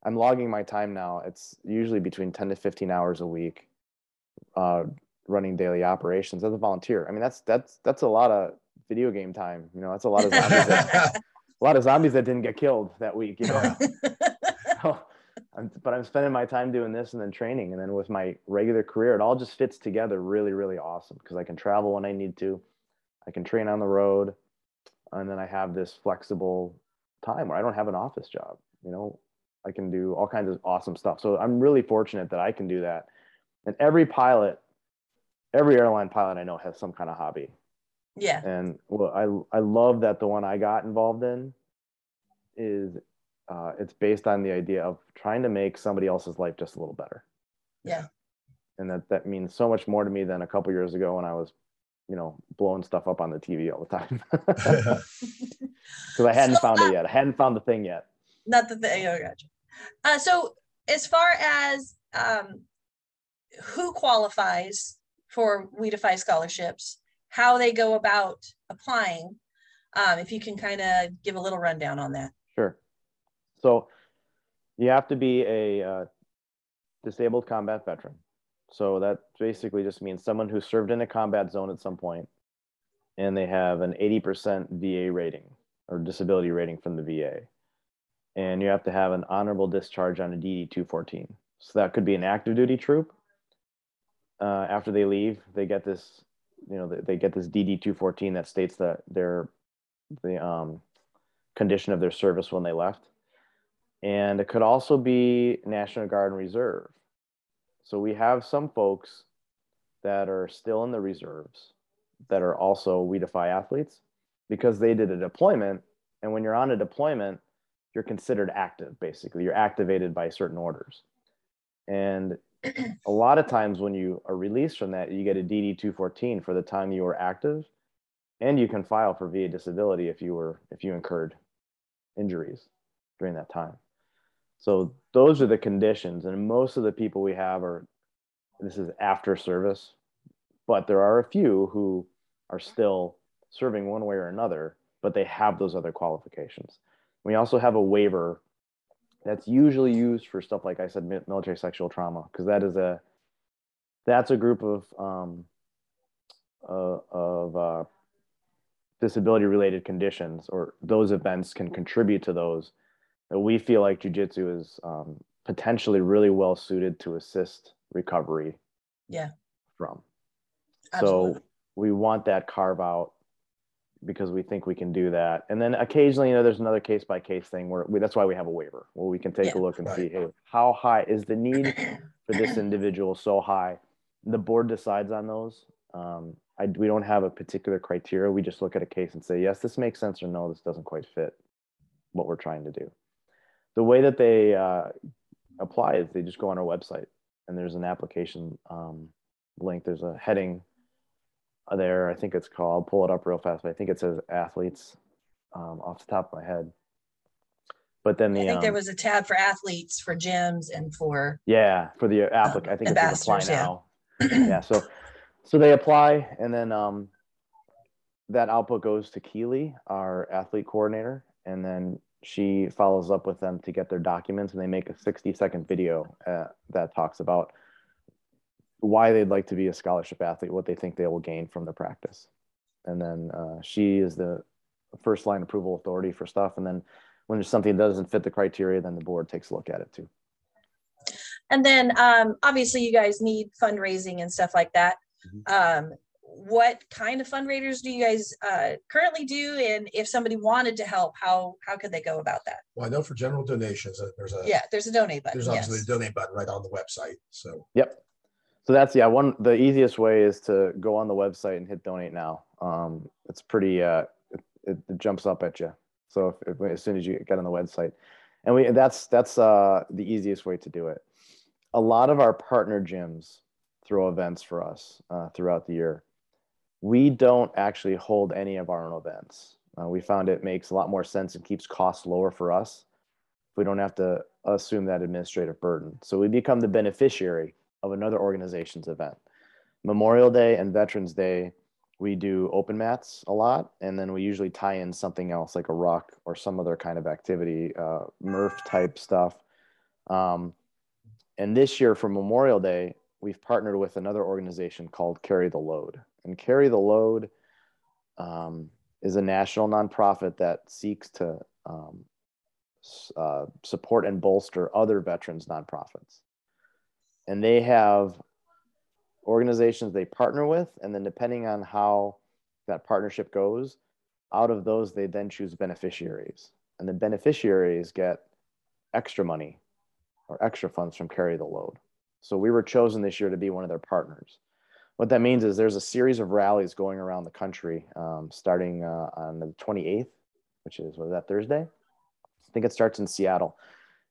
I'm logging my time now. It's usually between 10 to 15 hours a week running daily operations as a volunteer. I mean, that's a lot of video game time. You know, that's a lot of zombies that didn't get killed that week, you know. But I'm spending my time doing this and then training. And then with my regular career, it all just fits together really, really awesome because I can travel when I need to. I can train on the road. And then I have this flexible time where I don't have an office job. You know, I can do all kinds of awesome stuff. So I'm really fortunate that I can do that. And every airline pilot I know has some kind of hobby. Yeah. And well, I love that the one I got involved in is it's based on the idea of trying to make somebody else's life just a little better. Yeah. And that means so much more to me than a couple years ago when I was, you know, blowing stuff up on the TV all the time. Because I hadn't found it yet. I hadn't found the thing yet. Not the thing. Oh, gotcha. So as far as who qualifies for We Defy scholarships, how they go about applying, if you can kind of give a little rundown on that. Sure. So you have to be a disabled combat veteran. So that basically just means someone who served in a combat zone at some point, and they have an 80% VA rating or disability rating from the VA. And you have to have an honorable discharge on a DD-214. So that could be an active duty troop. After they leave, they get this, you know, they get this DD-214 that states that the condition of their service when they left. And it could also be National Guard and Reserve. So we have some folks that are still in the reserves that are also We Defy athletes because they did a deployment. And when you're on a deployment, you're considered active, basically. You're activated by certain orders. And a lot of times when you are released from that, you get a DD-214 for the time you were active. And you can file for VA disability if you incurred injuries during that time. So those are the conditions. And most of the people we have this is after service, but there are a few who are still serving one way or another, but they have those other qualifications. We also have a waiver that's usually used for stuff like I said, military sexual trauma, because that's a group of disability related conditions, or those events can contribute to those. We feel like jiu-jitsu is potentially really well suited to assist recovery from. Absolutely. So we want that carve out because we think we can do that. And then occasionally, you know, there's another case by case thing where that's why we have a waiver where we can take a look and see, hey, how high is the need for this individual so high? The board decides on those. We don't have a particular criteria. We just look at a case and say, yes, this makes sense, or no, this doesn't quite fit what we're trying to do. The way that they apply is they just go on our website and there's an application link. There's a heading there. I think it's called, pull it up real fast, but I think it says athletes off the top of my head. But then I think there was a tab for athletes, for gyms, and for the applicant. I think it's apply now. Yeah. So they apply, and then that output goes to Keely, our athlete coordinator, and then she follows up with them to get their documents, and they make a 60-second video that talks about why they'd like to be a scholarship athlete, what they think they will gain from the practice. And then she is the first line approval authority for stuff. And then when there's something that doesn't fit the criteria, then the board takes a look at it too. And then obviously you guys need fundraising and stuff like that. Mm-hmm. What kind of fundraisers do you guys currently do? And if somebody wanted to help, how could they go about that? Well, I know for general donations, there's a donate button. There's obviously a donate button right on the website. So, yep. So that's, the easiest way is to go on the website and hit donate now. It's pretty, it jumps up at you. So as soon as you get on the website, and that's the easiest way to do it. A lot of our partner gyms throw events for us throughout the year. We don't actually hold any of our own events. We found it makes a lot more sense and keeps costs lower for us. We don't have to assume that administrative burden. So we become the beneficiary of another organization's event. Memorial Day and Veterans Day, we do open mats a lot, and then we usually tie in something else like a ruck or some other kind of activity, Murph type stuff. And this year for Memorial Day, we've partnered with another organization called Carry the Load. And Carry the Load is a national nonprofit that seeks to support and bolster other veterans nonprofits. And they have organizations they partner with, and then depending on how that partnership goes, out of those they then choose beneficiaries, and the beneficiaries get extra money or extra funds from Carry the Load. So we were chosen this year to be one of their partners. What that means is there's a series of rallies going around the country starting on the 28th, which is Thursday. I think it starts in Seattle.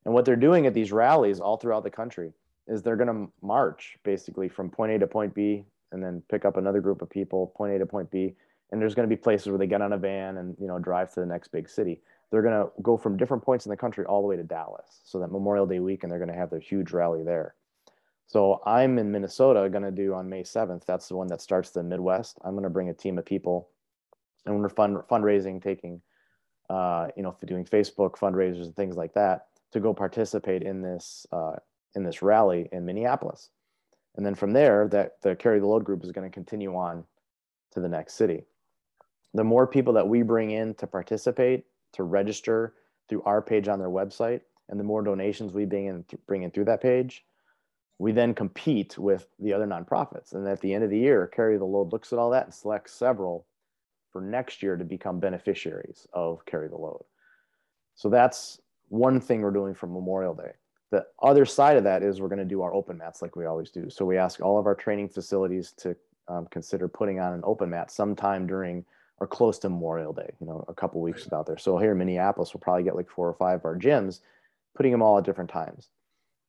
And what they're doing at these rallies all throughout the country is they're going to march basically from point A to point B, and then pick up another group of people, point A to point B. And there's going to be places where they get on a van and, drive to the next big city. They're going to go from different points in the country all the way to Dallas. So that Memorial Day weekend, they're going to have their huge rally there. So I'm in Minnesota going to do on May 7th. That's the one that starts the Midwest. I'm going to bring a team of people, and we're fundraising, taking, doing Facebook fundraisers and things like that to go participate in this rally in Minneapolis. And then from there, that the Carry the Load group is going to continue on to the next city. The more people that we bring in to participate, to register through our page on their website, and the more donations we bring in through that page, we then compete with the other nonprofits. And at the end of the year, Carry the Load looks at all that and selects several for next year to become beneficiaries of Carry the Load. So that's one thing we're doing for Memorial Day. The other side of that is we're going to do our open mats like we always do. So we ask all of our training facilities to consider putting on an open mat sometime during or close to Memorial Day, a couple weeks out there. So here in Minneapolis, we'll probably get like 4 or 5 of our gyms, putting them all at different times.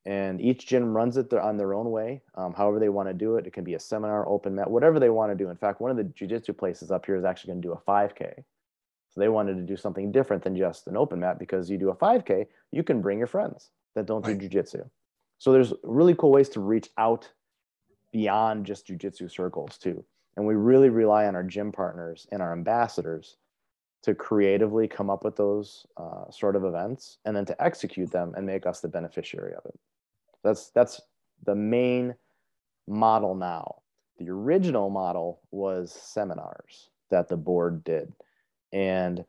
And each gym runs it on their own way, however they want to do it. It can be a seminar, open mat, whatever they want to do. In fact, one of the jiu-jitsu places up here is actually going to do a 5K. So they wanted to do something different than just an open mat, because you do a 5K, you can bring your friends that don't do jiu-jitsu. So there's really cool ways to reach out beyond just jiu-jitsu circles too. And we really rely on our gym partners and our ambassadors to creatively come up with those sort of events, and then to execute them and make us the beneficiary of it. That's the main model now. The original model was seminars that the board did, and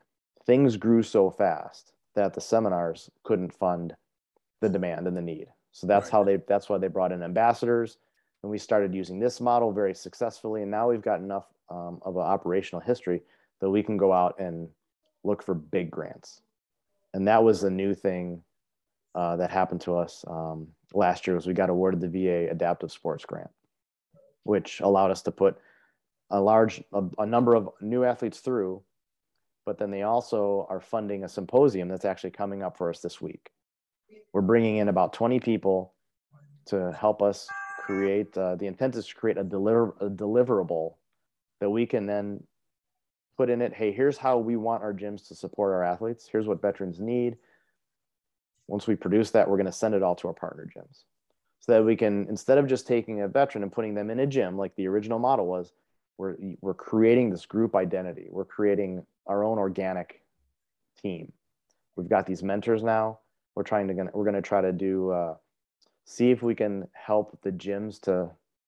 things grew so fast that the seminars couldn't fund the demand and the need. So that's why they brought in ambassadors, and we started using this model very successfully. And now we've got enough of an operational history that we can go out and look for big grants. And that was a new thing that happened to us last year. Was we got awarded the VA Adaptive Sports Grant, which allowed us to put a number of new athletes through, but then they also are funding a symposium that's actually coming up for us this week. We're bringing in about 20 people to help us create, the intent is to create a deliverable that we can then put in it. Hey, here's how we want our gyms to support our athletes. Here's what veterans need. Once we produce that, we're going to send it all to our partner gyms so that we can, instead of just taking a veteran and putting them in a gym, like the original model was, we're creating this group identity. We're creating our own organic team. We've got these mentors now. We're going to try to see if we can help the gyms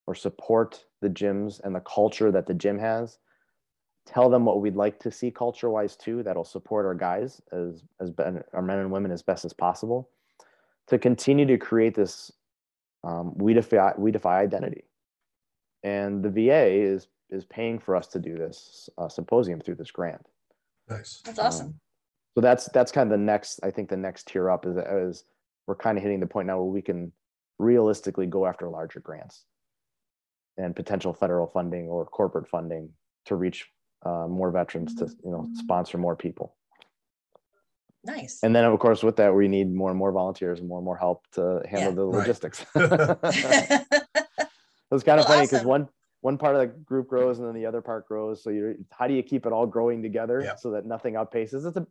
or support the gyms and the culture that the gym has. Tell them what we'd like to see culture-wise too, that'll support our guys our men and women as best as possible, to continue to create this We Defy identity. And the VA is paying for us to do this symposium through this grant. Nice. That's awesome. So that's kind of the next, I think the next tier up is we're kind of hitting the point now where we can realistically go after larger grants and potential federal funding or corporate funding to reach more veterans to, sponsor more people. Nice. And then of course, with that, we need more and more volunteers and more help to handle the logistics. It's kind of funny because one part of the group grows and then the other part grows. So how do you keep it all growing together so that nothing outpaces?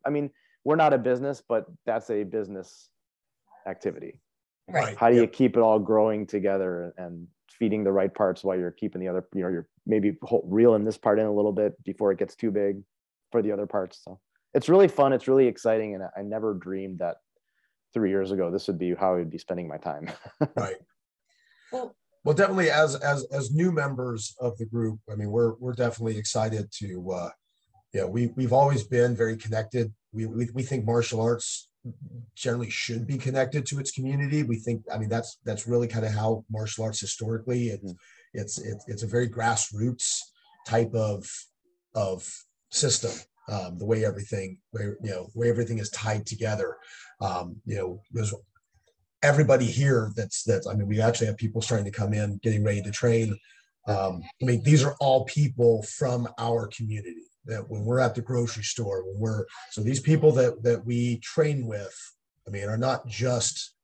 We're not a business, but that's a business activity. Right. How do you keep it all growing together and feeding the right parts while you're keeping the other, you're maybe reeling this part in a little bit before it gets too big for the other parts. So it's really fun. It's really exciting. And I never dreamed that 3 years ago, this would be how I would be spending my time. Right. Well, definitely as new members of the group, we're definitely excited to, we've always been very connected. We think martial arts generally should be connected to its community. We think, that's really kind of how martial arts historically, it's a very grassroots type of system. The way everything is tied together. There's everybody here we actually have people starting to come in, getting ready to train. These are all people from our community that when we're at the grocery store, so these people that we train with, are not just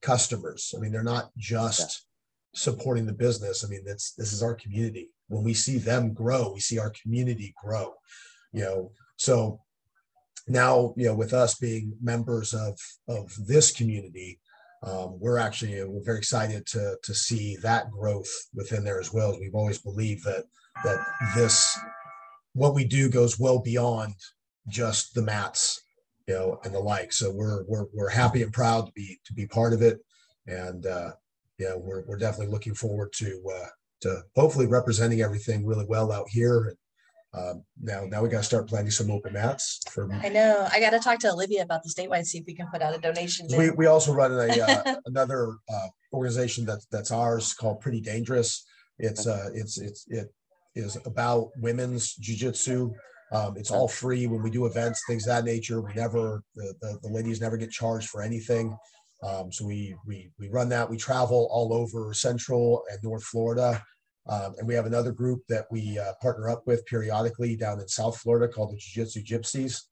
customers. They're not just supporting the business. This is our community. When we see them grow, we see our community grow, so now, with us being members of this community, we're very excited to see that growth within there as well. As we've always believed that what we do goes well beyond just the mats, and the like. So we're happy and proud to be part of it, and we're definitely looking forward to hopefully representing everything really well out here. And, now we got to start planning some open mats. I know. I got to talk to Olivia about the statewide, see if we can put out a donation. We also run another organization that's ours called Pretty Dangerous. It is about women's Jiu Jitsu. It's all free when we do events, things of that nature. We never, the ladies never get charged for anything. So we run that. We travel all over Central and North Florida. And we have another group that we partner up with periodically down in South Florida called the Jiu Jitsu Gypsies,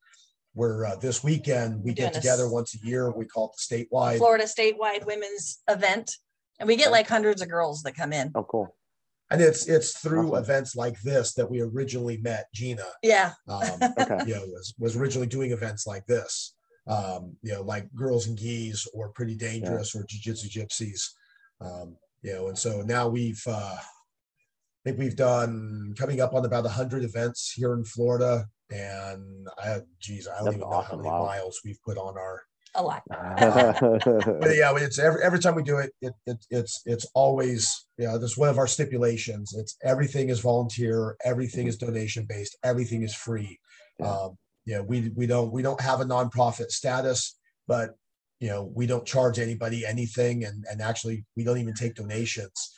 where this weekend we get together once a year. We call it the Florida statewide women's event. And we get like hundreds of girls that come in. Oh, cool. And it's through events like this that we originally met Gina. Yeah. Was originally doing events like this, like Girls and Geese or Pretty Dangerous or Jiu Jitsu Gypsies. And so now I think we've done coming up on about 100 events here in Florida, and I don't even know how many miles we've put on our. A lot. But it's every time we do it, it's always that's one of our stipulations. It's everything is volunteer, everything is donation based, everything is free. We don't have a nonprofit status, but we don't charge anybody anything, and actually we don't even take donations.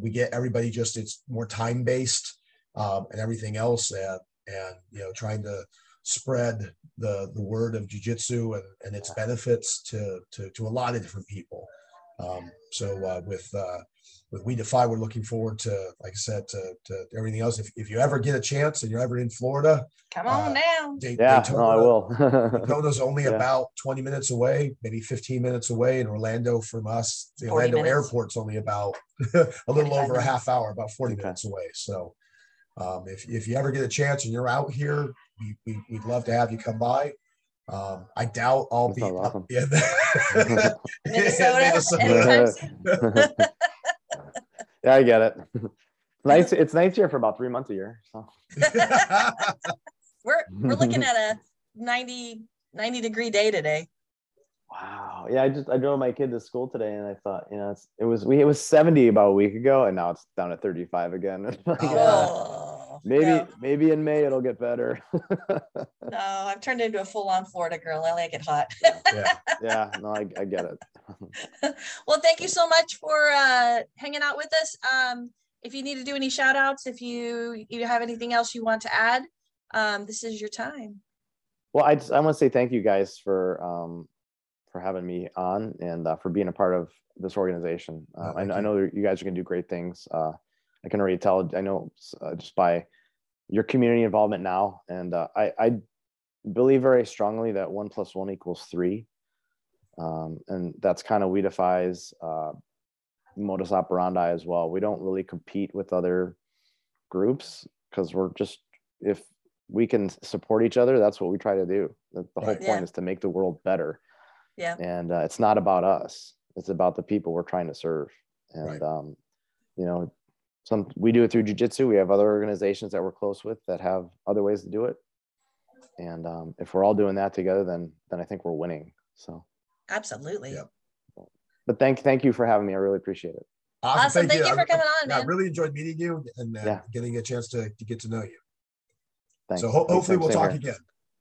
We get everybody it's more time-based and everything else. and, you know, trying to spread the word of jiu-jitsu and its benefits to a lot of different people. So with We Defy, we're looking forward to, like I said, to everything else. If you ever get a chance and you're ever in Florida, come on down. I will. Daytona's only about 20 minutes away, maybe 15 minutes away. In Orlando from us, the Orlando airport's only about a little over a half hour, about 40 minutes away. So if you ever get a chance and you're out here, we'd love to have you come by. I doubt I'll be in Minnesota. Yeah, I get it. Nice. It's nice here for about 3 months a year. So. we're looking at a 90 degree day today. Wow. Yeah, I drove my kid to school today, and I thought, you know, it was 70 about a week ago, and now it's down to 35 again. Maybe in May it'll get better. No, I've turned into a full-on Florida girl. I like it hot. Yeah. No, I get it. Well, thank you so much for hanging out with us. If you need to do any shout outs, if you have anything else you want to add, this is your time. Well, I want to say thank you guys for having me on, and for being a part of this organization. I know you guys are going to do great things. I can already tell, I know, just by your community involvement now. And I believe very strongly that 1 + 1 = 3. And that's kind of We Defy's modus operandi as well. We don't really compete with other groups, because if we can support each other, that's what we try to do. The whole point is to make the world better. Yeah. And it's not about us. It's about the people we're trying to serve. And, you know, we do it through jiu-jitsu. We have other organizations that we're close with that have other ways to do it. And if we're all doing that together, then I think we're winning. So absolutely. Yeah. But thank you for having me. I really appreciate it. Awesome. Thank you for coming on, man. I really enjoyed meeting you and getting a chance to get to know you. Thanks. So hopefully we'll talk again.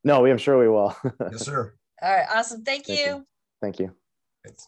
No, I'm sure we will. Yes, sir. All right. Awesome. Thank you. Thank you. Thanks.